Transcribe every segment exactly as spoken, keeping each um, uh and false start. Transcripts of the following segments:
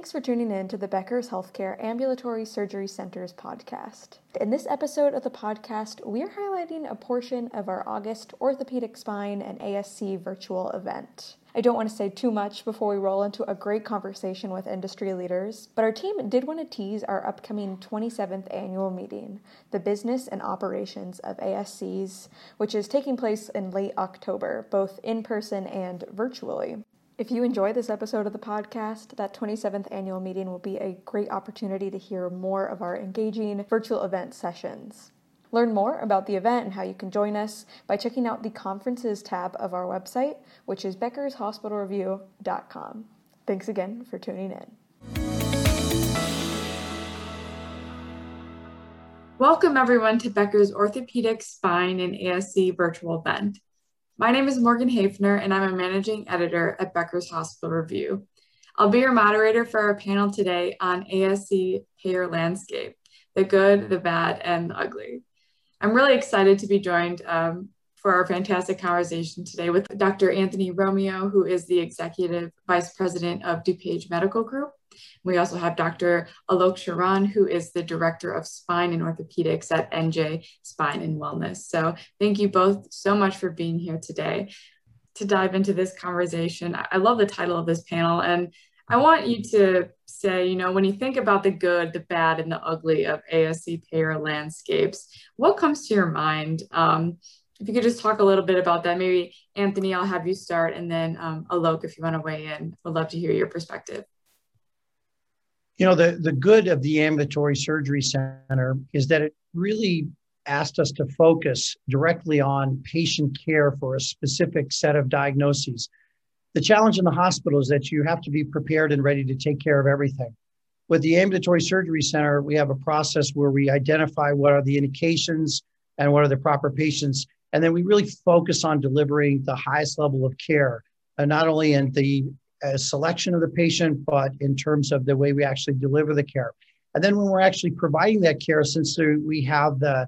Thanks for tuning in to the Becker's Healthcare Ambulatory Surgery Centers podcast. In this episode of the podcast, we're highlighting a portion of our August Orthopedic Spine and A S C Virtual Event. I don't want to say too much before we roll into a great conversation with industry leaders, but our team did want to tease our upcoming twenty-seventh annual meeting, the Business and Operations of A S Cs, which is taking place in late October, both in person and virtually. If you enjoy this episode of the podcast, that twenty-seventh annual meeting will be a great opportunity to hear more of our engaging virtual event sessions. Learn more about the event and how you can join us by checking out the Conferences tab of our website, which is beckers hospital review dot com. Thanks again for tuning in. Welcome, everyone, to Becker's Orthopedic Spine and A S C Virtual Event. My name is Morgan Hafner, and I'm a managing editor at Becker's Hospital Review. I'll be your moderator for our panel today on A S C payer landscape, the good, the bad, and the ugly. I'm really excited to be joined um, for our fantastic conversation today with Doctor Anthony Romeo, who is the Executive Vice President of DuPage Medical Group. We also have Doctor Alok Sharan, who is the Director of Spine and Orthopedics at N J Spine and Wellness. So thank you both so much for being here today. To dive into this conversation, I love the title of this panel, and I want you to say, you know, when you think about the good, the bad, and the ugly of A S C payer landscapes, what comes to your mind? Um, if you could just talk a little bit about that. Maybe Anthony, I'll have you start, and then um, Alok, if you want to weigh in, we'd love to hear your perspective. You know, the, the good of the ambulatory surgery center is that it really asked us to focus directly on patient care for a specific set of diagnoses. The challenge in the hospital is that you have to be prepared and ready to take care of everything. With the ambulatory surgery center, we have a process where we identify what are the indications and what are the proper patients. And then we really focus on delivering the highest level of care, and not only in the uh, selection of the patient, but in terms of the way we actually deliver the care. And then when we're actually providing that care, since we have the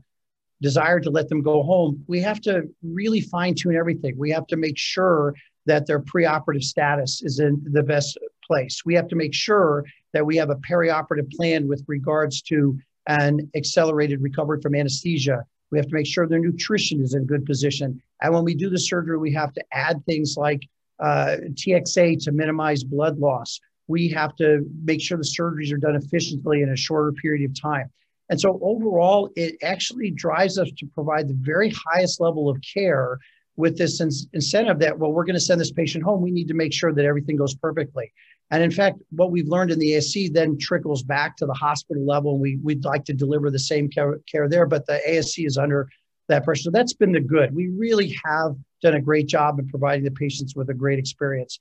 desire to let them go home, we have to really fine-tune everything. We have to make sure that their preoperative status is in the best place. We have to make sure that we have a perioperative plan with regards to an accelerated recovery from anesthesia. We have to make sure their nutrition is in good position. And when we do the surgery, we have to add things like uh, T X A to minimize blood loss. We have to make sure the surgeries are done efficiently in a shorter period of time. And so overall, it actually drives us to provide the very highest level of care with this incentive that, well, we're going to send this patient home, we need to make sure that everything goes perfectly. And in fact, what we've learned in the A S C then trickles back to the hospital level, and we, we'd like to deliver the same care, care there, but the A S C is under that pressure. So that's been the good. We really have done a great job in providing the patients with a great experience.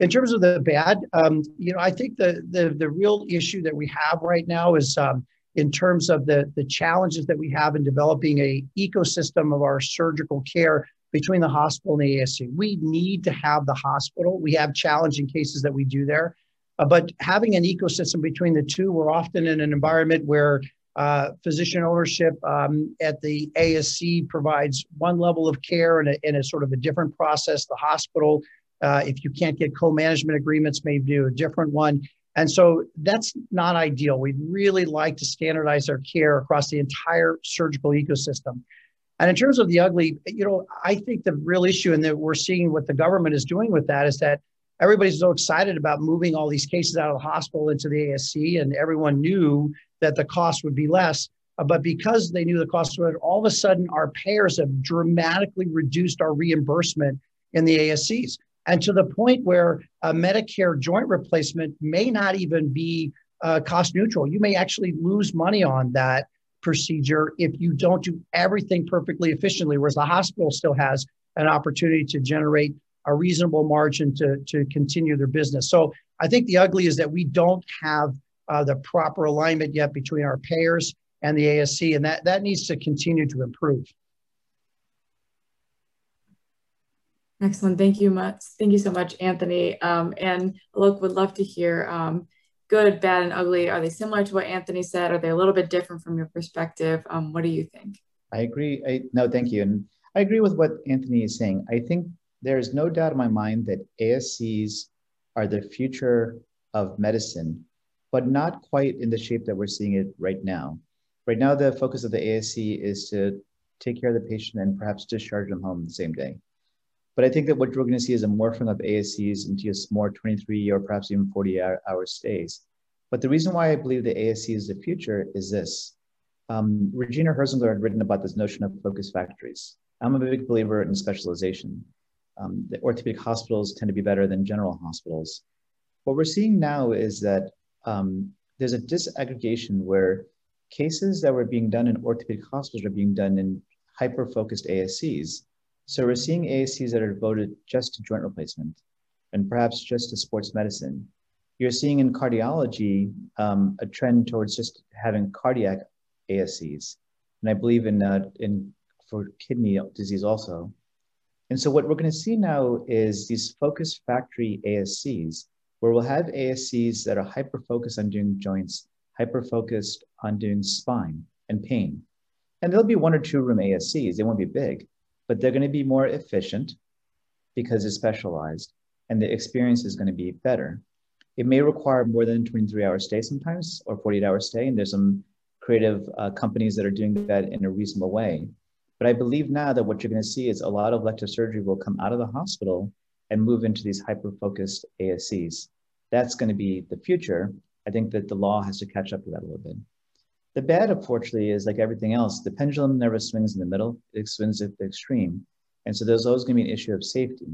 In terms of the bad, um, you know, I think the, the, the real issue that we have right now is um, in terms of the, the challenges that we have in developing an ecosystem of our surgical care between the hospital and the A S C. We need to have the hospital. We have challenging cases that we do there, uh, but having an ecosystem between the two, we're often in an environment where uh, physician ownership um, at the A S C provides one level of care and a, and a sort of a different process. The hospital, uh, if you can't get co-management agreements, may do a different one. And so that's not ideal. We'd really like to standardize our care across the entire surgical ecosystem. And in terms of the ugly, you know, I think the real issue, and that we're seeing what the government is doing with that, is that everybody's so excited about moving all these cases out of the hospital into the A S C, and everyone knew that the cost would be less. But because they knew the cost would, all of a sudden our payers have dramatically reduced our reimbursement in the A S Cs. And to the point where a Medicare joint replacement may not even be uh, cost neutral. You may actually lose money on that procedure if you don't do everything perfectly efficiently, whereas the hospital still has an opportunity to generate a reasonable margin to, to continue their business. So I think the ugly is that we don't have uh, the proper alignment yet between our payers and the A S C, and that, that needs to continue to improve. Excellent. Thank you much. Thank you so much, Anthony. Um, and Alok, would love to hear um, good, bad, and ugly. Are they similar to what Anthony said? Are they a little bit different from your perspective? Um, what do you think? I agree. I, no, thank you. And I agree with what Anthony is saying. I think there is no doubt in my mind that A S Cs are the future of medicine but not quite in the shape that we're seeing it right now. Right now, the focus of the A S C is to take care of the patient and perhaps discharge them home the same day. But I think that what we're going to see is a morphing of A S Cs into just more twenty-three or perhaps even forty-hour stays. But the reason why I believe the A S C is the future is this. Um, Regina Herzlinger had written about this notion of focus factories. I'm a big believer in specialization. Um, the orthopedic hospitals tend to be better than general hospitals. What we're seeing now is that um, there's a disaggregation where cases that were being done in orthopedic hospitals are being done in hyper-focused A S Cs. So we're seeing A S Cs that are devoted just to joint replacement and perhaps just to sports medicine. You're seeing in cardiology um, a trend towards just having cardiac A S Cs. And I believe in, uh, in for kidney disease also. And so what we're going to see now is these focus factory A S Cs, where we'll have A S Cs that are hyper-focused on doing joints, hyper-focused on doing spine and pain. And there'll be one or two room A S Cs. They won't be big, but they're going to be more efficient because it's specialized and the experience is going to be better. It may require more than twenty-three hour stay sometimes, or forty-eight hour stay, and there's some creative uh, companies that are doing that in a reasonable way. But I believe now that what you're going to see is a lot of elective surgery will come out of the hospital and move into these hyper-focused A S Cs. That's going to be the future. I think that the law has to catch up to that a little bit. The bad, unfortunately, is like everything else, the pendulum never swings in the middle, it swings at the extreme. And so there's always going to be an issue of safety.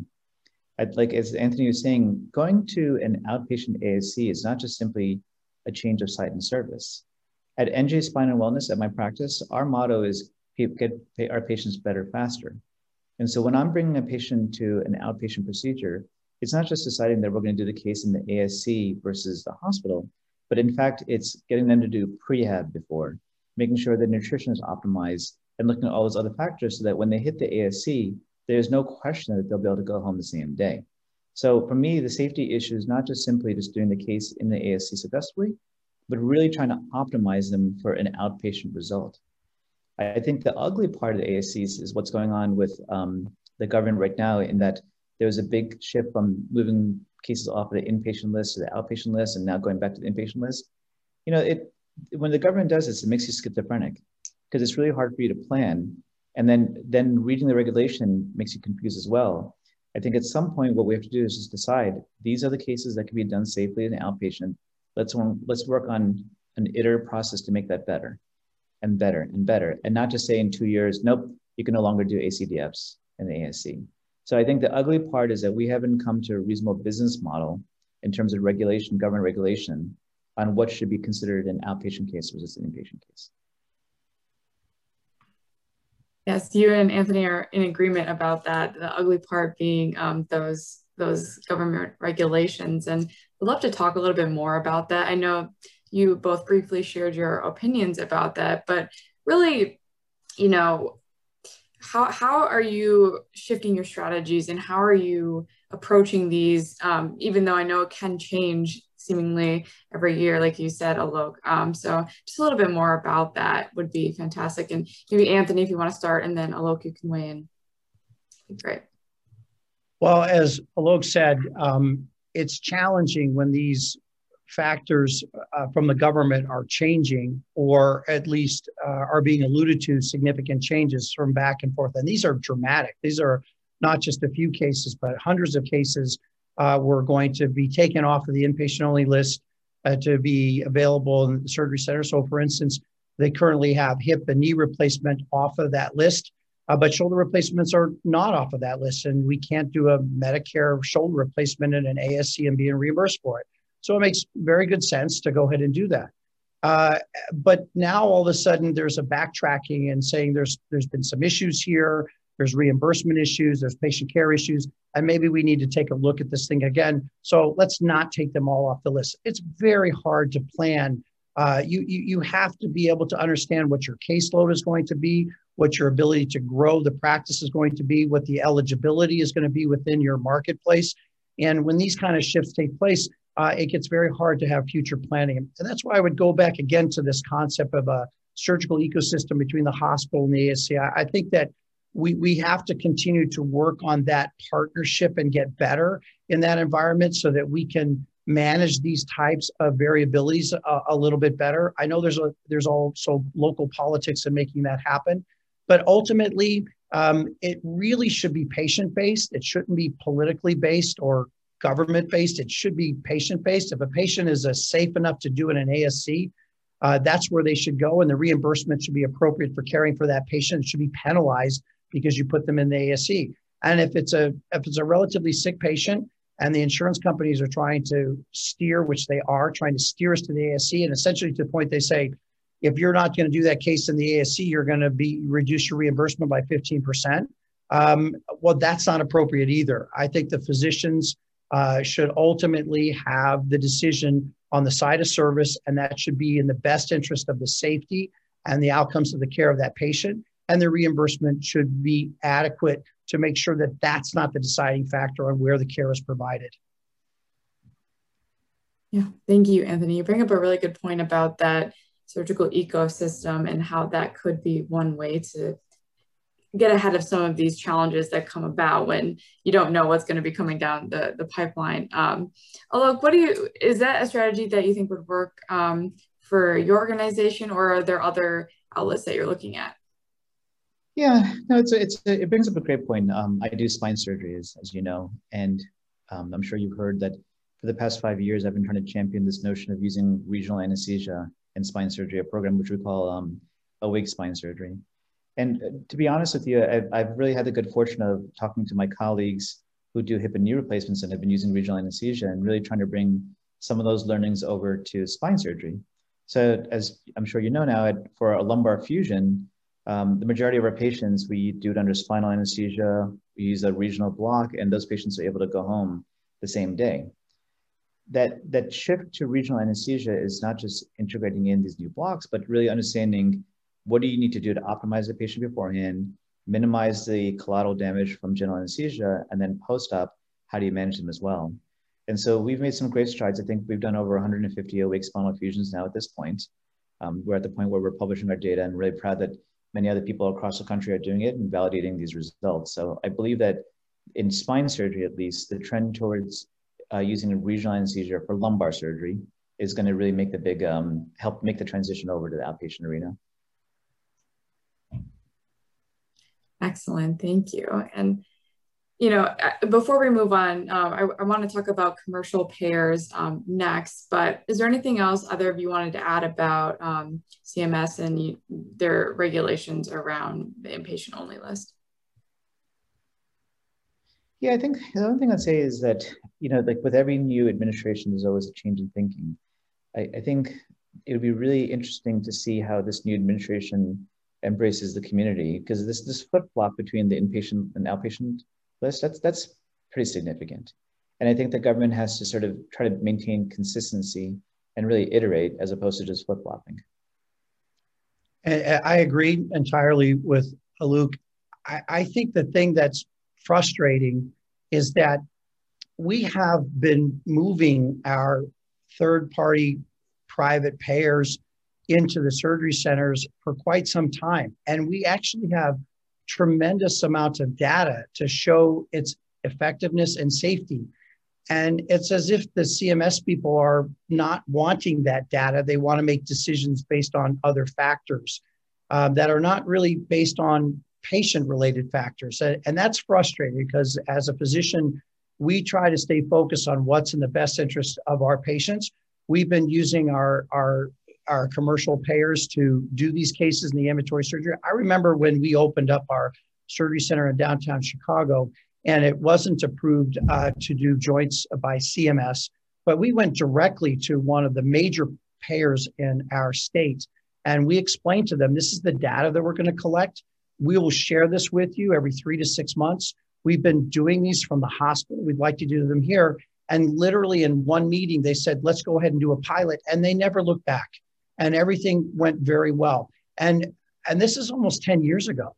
I'd like, as Anthony was saying, going to an outpatient A S C is not just simply a change of site and service. At N J Spine and Wellness, at my practice, our motto is get our patients better faster. And so when I'm bringing a patient to an outpatient procedure, it's not just deciding that we're going to do the case in the A S C versus the hospital, but in fact, it's getting them to do prehab before, making sure that nutrition is optimized and looking at all those other factors so that when they hit the A S C, there's no question that they'll be able to go home the same day. So for me, the safety issue is not just simply just doing the case in the A S C successfully, but really trying to optimize them for an outpatient result. I think the ugly part of the A S Cs is what's going on with um, the government right now, in that there was a big shift from moving cases off the inpatient list to the outpatient list and now going back to the inpatient list. You know, it when the government does this, it makes you schizophrenic because it's really hard for you to plan. And then, then reading the regulation makes you confused as well. I think at some point, what we have to do is just decide, these are the cases that can be done safely in the outpatient. Let's, let's work on an iterative process to make that better and better and better. And not just say in two years, nope, you can no longer do A C D Fs in the A S C. So I think the ugly part is that we haven't come to a reasonable business model in terms of regulation, government regulation, on what should be considered an outpatient case versus an inpatient case. Yes, you and Anthony are in agreement about that, the ugly part being um, those, those government regulations. And I'd love to talk a little bit more about that. I know you both briefly shared your opinions about that, but really, you know, How, how are you shifting your strategies and how are you approaching these, um, even though I know it can change seemingly every year, like you said, Alok. Um, so just a little bit more about that would be fantastic. And maybe Anthony, if you want to start, and then Alok, you can weigh in. Great. Well, as Alok said, um, it's challenging when these factors uh, from the government are changing, or at least uh, are being alluded to significant changes from back and forth. And these are dramatic. These are not just a few cases, but hundreds of cases uh, were going to be taken off of the inpatient only list uh, to be available in the surgery center. So for instance, they currently have hip and knee replacement off of that list, uh, but shoulder replacements are not off of that list. And we can't do a Medicare shoulder replacement in an A S C and be reimbursed for it. So it makes very good sense to go ahead and do that. Uh, but now all of a sudden there's a backtracking and saying there's there's been some issues here, there's reimbursement issues, there's patient care issues, and maybe we need to take a look at this thing again. So let's not take them all off the list. It's very hard to plan. Uh, you, you, you have to be able to understand what your caseload is going to be, what your ability to grow the practice is going to be, what the eligibility is going to be within your marketplace. And when these kind of shifts take place, Uh, it gets very hard to have future planning. And that's why I would go back again to this concept of a surgical ecosystem between the hospital and the A S C. I, I think that we, we have to continue to work on that partnership and get better in that environment so that we can manage these types of variabilities a, a little bit better. I know there's a, there's also local politics in making that happen, but ultimately um, it really should be patient-based. It shouldn't be politically based or government-based. It should be patient-based. If a patient is uh, safe enough to do in an A S C, uh, that's where they should go, and the reimbursement should be appropriate for caring for that patient. It should be penalized because you put them in the A S C. And if it's a if it's a relatively sick patient and the insurance companies are trying to steer, which they are, trying to steer us to the A S C, and essentially to the point they say, if you're not going to do that case in the A S C, you're going to be reduce your reimbursement by fifteen percent. Um, well, that's not appropriate either. I think the physicians uh, should ultimately have the decision on the side of service, and that should be in the best interest of the safety and the outcomes of the care of that patient. And the reimbursement should be adequate to make sure that that's not the deciding factor on where the care is provided. Yeah, thank you, Anthony. You bring up a really good point about that surgical ecosystem and how that could be one way to get ahead of some of these challenges that come about when you don't know what's going to be coming down the, the pipeline. Um, Alok, what do you, is that a strategy that you think would work um, for your organization, or are there other outlets that you're looking at? Yeah, no, it's a, it's a, it brings up a great point. Um, I do spine surgeries, as you know, and um, I'm sure you've heard that for the past five years, I've been trying to champion this notion of using regional anesthesia in spine surgery, a program which we call um, Awake Spine Surgery. And uh, to be honest with you, I've, I've really had the good fortune of talking to my colleagues who do hip and knee replacements and have been using regional anesthesia and really trying to bring some of those learnings over to spine surgery. So as I'm sure you know now, at, for a lumbar fusion, Um, the majority of our patients, we do it under spinal anesthesia, we use a regional block, and those patients are able to go home the same day. That, that shift to regional anesthesia is not just integrating in these new blocks, but really understanding what do you need to do to optimize the patient beforehand, minimize the collateral damage from general anesthesia, and then post-op, how do you manage them as well? And so we've made some great strides. I think we've done over one hundred fifty awake spinal fusions now at this point. Um, we're at the point where we're publishing our data and really proud that many other people across the country are doing it and validating these results. So I believe that in spine surgery, at least, the trend towards uh, using a regional anesthesia for lumbar surgery is going to really make the big, um, help make the transition over to the outpatient arena. Excellent, thank you. And, you know, before we move on, um, I, I want to talk about commercial payers um, next, but is there anything else either of you wanted to add about um, C M S and you, their regulations around the inpatient only list? Yeah, I think the only thing I'd say is that, you know, like with every new administration, there's always a change in thinking. I, I think it would be really interesting to see how this new administration embraces the community, because this, this flip-flop between the inpatient and outpatient list, that's, that's pretty significant. And I think the government has to sort of try to maintain consistency and really iterate as opposed to just flip-flopping. I agree entirely with Alok. I, I think the thing that's frustrating is that we have been moving our third-party private payers into the surgery centers for quite some time. And we actually have tremendous amounts of data to show its effectiveness and safety. And it's as if the C M S people are not wanting that data. They want to make decisions based on other factors uh, that are not really based on patient-related factors. And, and that's frustrating because as a physician, we try to stay focused on what's in the best interest of our patients. We've been using our, our our commercial payers to do these cases in the ambulatory surgery. I remember when we opened up our surgery center in downtown Chicago, and it wasn't approved uh, to do joints by C M S, but we went directly to one of the major payers in our state. And we explained to them, this is the data that we're gonna collect. We will share this with you every three to six months. We've been doing these from the hospital. We'd like to do them here. And literally in one meeting, they said, let's go ahead and do a pilot. And they never looked back. And everything went very well. And, and this is almost ten years ago.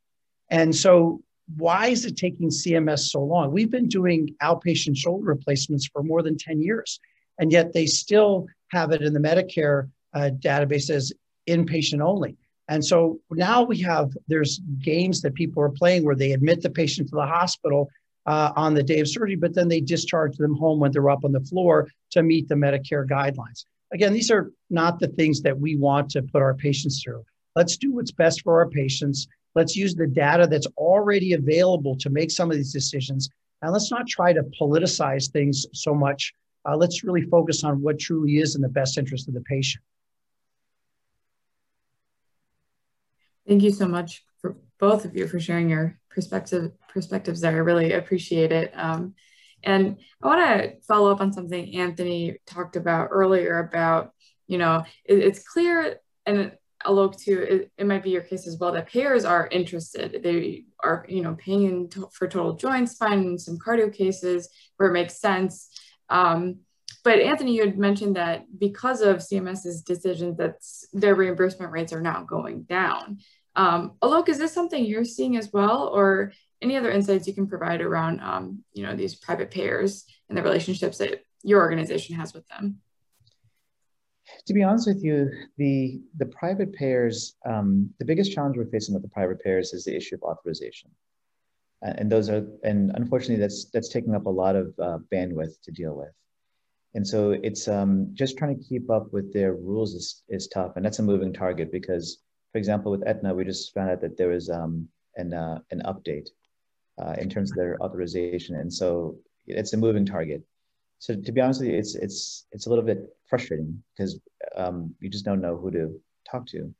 And so why is it taking C M S so long? We've been doing outpatient shoulder replacements for more than ten years, and yet they still have it in the Medicare uh, database as inpatient only. And so now we have, there's games that people are playing where they admit the patient to the hospital, uh, on the day of surgery, but then they discharge them home when they're up on the floor to meet the Medicare guidelines. Again, these are not the things that we want to put our patients through. Let's do what's best for our patients. Let's use the data that's already available to make some of these decisions. And let's not try to politicize things so much. Uh, let's really focus on what truly is in the best interest of the patient. Thank you so much for both of you for sharing your perspective, perspectives there. I really appreciate it. Um, and I want to follow up on something Anthony talked about earlier about, you know, it, it's clear, and Alok too, it, it might be your case as well, that payers are interested. They are, you know, paying to, for total joint, spine, and some cardio cases where it makes sense. Um, but Anthony, you had mentioned that because of C M S's decisions, that their reimbursement rates are now going down. Um, Alok, is this something you're seeing as well, or any other insights you can provide around, um, you know, these private payers and the relationships that your organization has with them? To be honest with you, the the private payers, um, the biggest challenge we're facing with the private payers is the issue of authorization, uh, and those are, and unfortunately, that's that's taking up a lot of uh, bandwidth to deal with, and so it's um, just trying to keep up with their rules is is tough, and that's a moving target because, for example, with Aetna, we just found out that there was um, an uh, an update uh, in terms of their authorization, and so it's a moving target. So to be honest with you, it's it's it's a little bit frustrating because um, you just don't know who to talk to.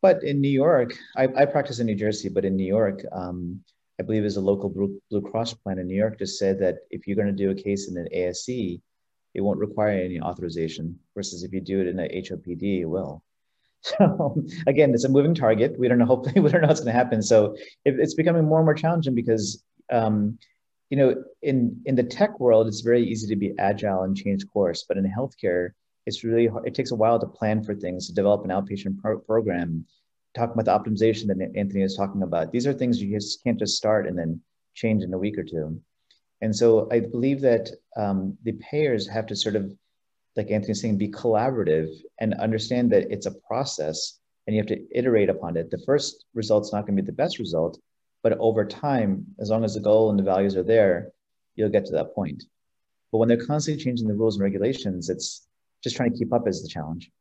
But in New York, I, I practice in New Jersey, but in New York, um, I believe there's a local Blue, Blue Cross plan in New York just said that if you're going to do a case in an A S C, it won't require any authorization, versus if you do it in a H O P D, it will. So again, it's a moving target. We don't know. Hopefully, we don't know what's going to happen. So it, it's becoming more and more challenging because. Um, You know, in, in the tech world, it's very easy to be agile and change course, but in healthcare, it's really hard. It takes a while to plan for things, to develop an outpatient pro program, talking about the optimization that Anthony was talking about. These are things you just can't just start and then change in a week or two. And so I believe that um, the payers have to sort of, like Anthony's saying, be collaborative and understand that it's a process and you have to iterate upon it. The first result's not going to be the best result, but over time, as long as the goal and the values are there, you'll get to that point. But when they're constantly changing the rules and regulations, it's just trying to keep up is the challenge.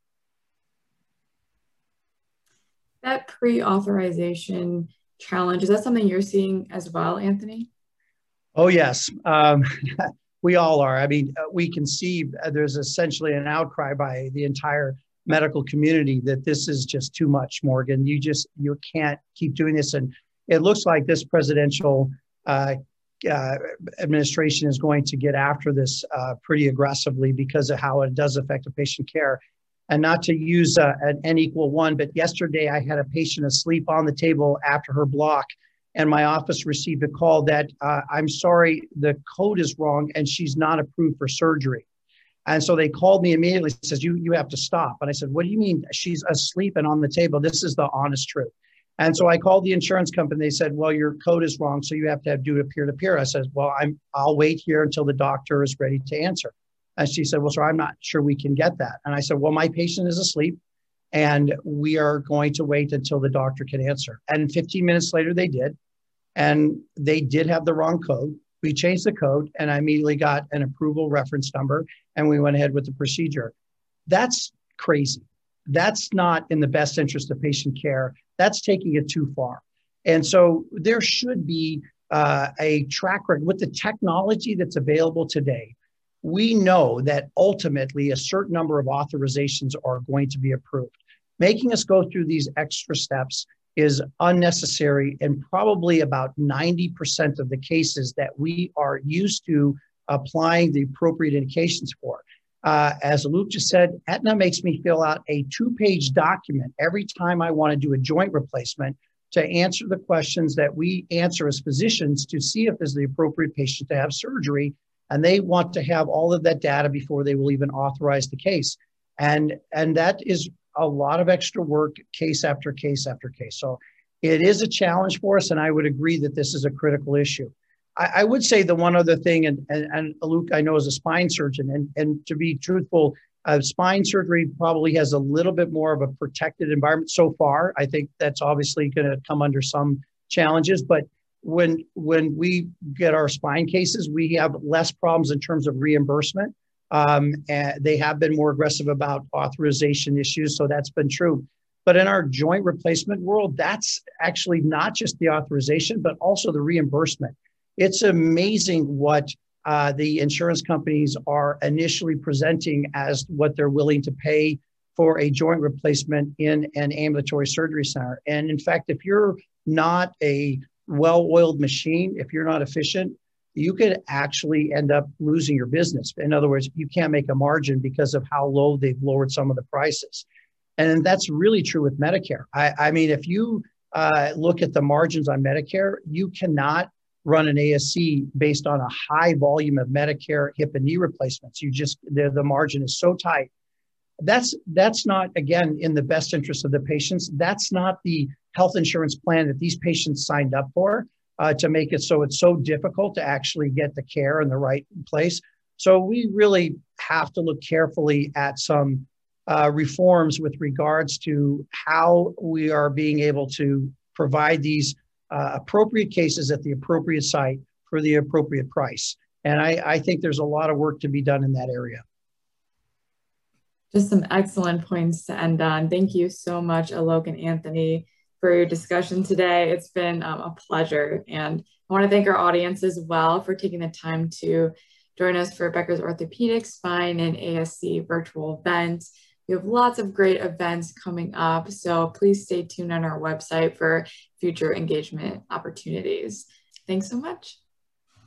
That pre-authorization challenge, is that something you're seeing as well, Anthony? Oh, yes. Um, we all are. I mean, we can see there's essentially an outcry by the entire medical community that this is just too much, Morgan. You just, you can't keep doing this. And it looks like this presidential uh, uh, administration is going to get after this uh, pretty aggressively because of how it does affect the patient care. And not to use uh, an N equal one, but yesterday I had a patient asleep on the table after her block, and my office received a call that, uh, I'm sorry, the code is wrong and she's not approved for surgery. And so they called me immediately, says, you, you have to stop. And I said, what do you mean? She's asleep and on the table. This is the honest truth. And so I called the insurance company. They said, well, your code is wrong, so you have to have do it peer-to-peer. I said, well, I'm, I'll wait here until the doctor is ready to answer. And she said, well, sir, I'm not sure we can get that. And I said, well, my patient is asleep, and we are going to wait until the doctor can answer. And fifteen minutes later, they did. And they did have the wrong code. We changed the code, and I immediately got an approval reference number, and we went ahead with the procedure. That's crazy. That's not in the best interest of patient care. That's taking it too far. And so there should be uh, a track record with the technology that's available today. We know that ultimately a certain number of authorizations are going to be approved. Making us go through these extra steps is unnecessary, and probably about ninety percent of the cases that we are used to applying the appropriate indications for. Uh, as Luke just said, Aetna makes me fill out a two-page document every time I want to do a joint replacement to answer the questions that we answer as physicians to see if it's the appropriate patient to have surgery. And they want to have all of that data before they will even authorize the case. And, and that is a lot of extra work, case after case after case. So it is a challenge for us, and I would agree that this is a critical issue. I would say the one other thing, and, and, and Luke, I know, is a spine surgeon, and, and to be truthful, uh, spine surgery probably has a little bit more of a protected environment so far. I think that's obviously going to come under some challenges, but when when we get our spine cases, we have less problems in terms of reimbursement. Um, and they have been more aggressive about authorization issues, so that's been true. But in our joint replacement world, that's actually not just the authorization, but also the reimbursement. It's amazing what uh, the insurance companies are initially presenting as what they're willing to pay for a joint replacement in an ambulatory surgery center. And in fact, if you're not a well-oiled machine, if you're not efficient, you could actually end up losing your business. In other words, you can't make a margin because of how low they've lowered some of the prices. And that's really true with Medicare. I, I mean, if you uh, look at the margins on Medicare, you cannot run an A S C based on a high volume of Medicare hip and knee replacements. You just, the, the margin is so tight. That's, that's not, again, in the best interest of the patients. That's not the health insurance plan that these patients signed up for uh, to make it so it's so difficult to actually get the care in the right place. So we really have to look carefully at some uh, reforms with regards to how we are being able to provide these uh, appropriate cases at the appropriate site for the appropriate price. And I, I think there's a lot of work to be done in that area. Just some excellent points to end on. Thank you so much, Alok and Anthony, for your discussion today. It's been um, a pleasure. And I want to thank our audience as well for taking the time to join us for Becker's Orthopedic Spine and A S C virtual event. We have lots of great events coming up, so please stay tuned on our website for future engagement opportunities. Thanks so much.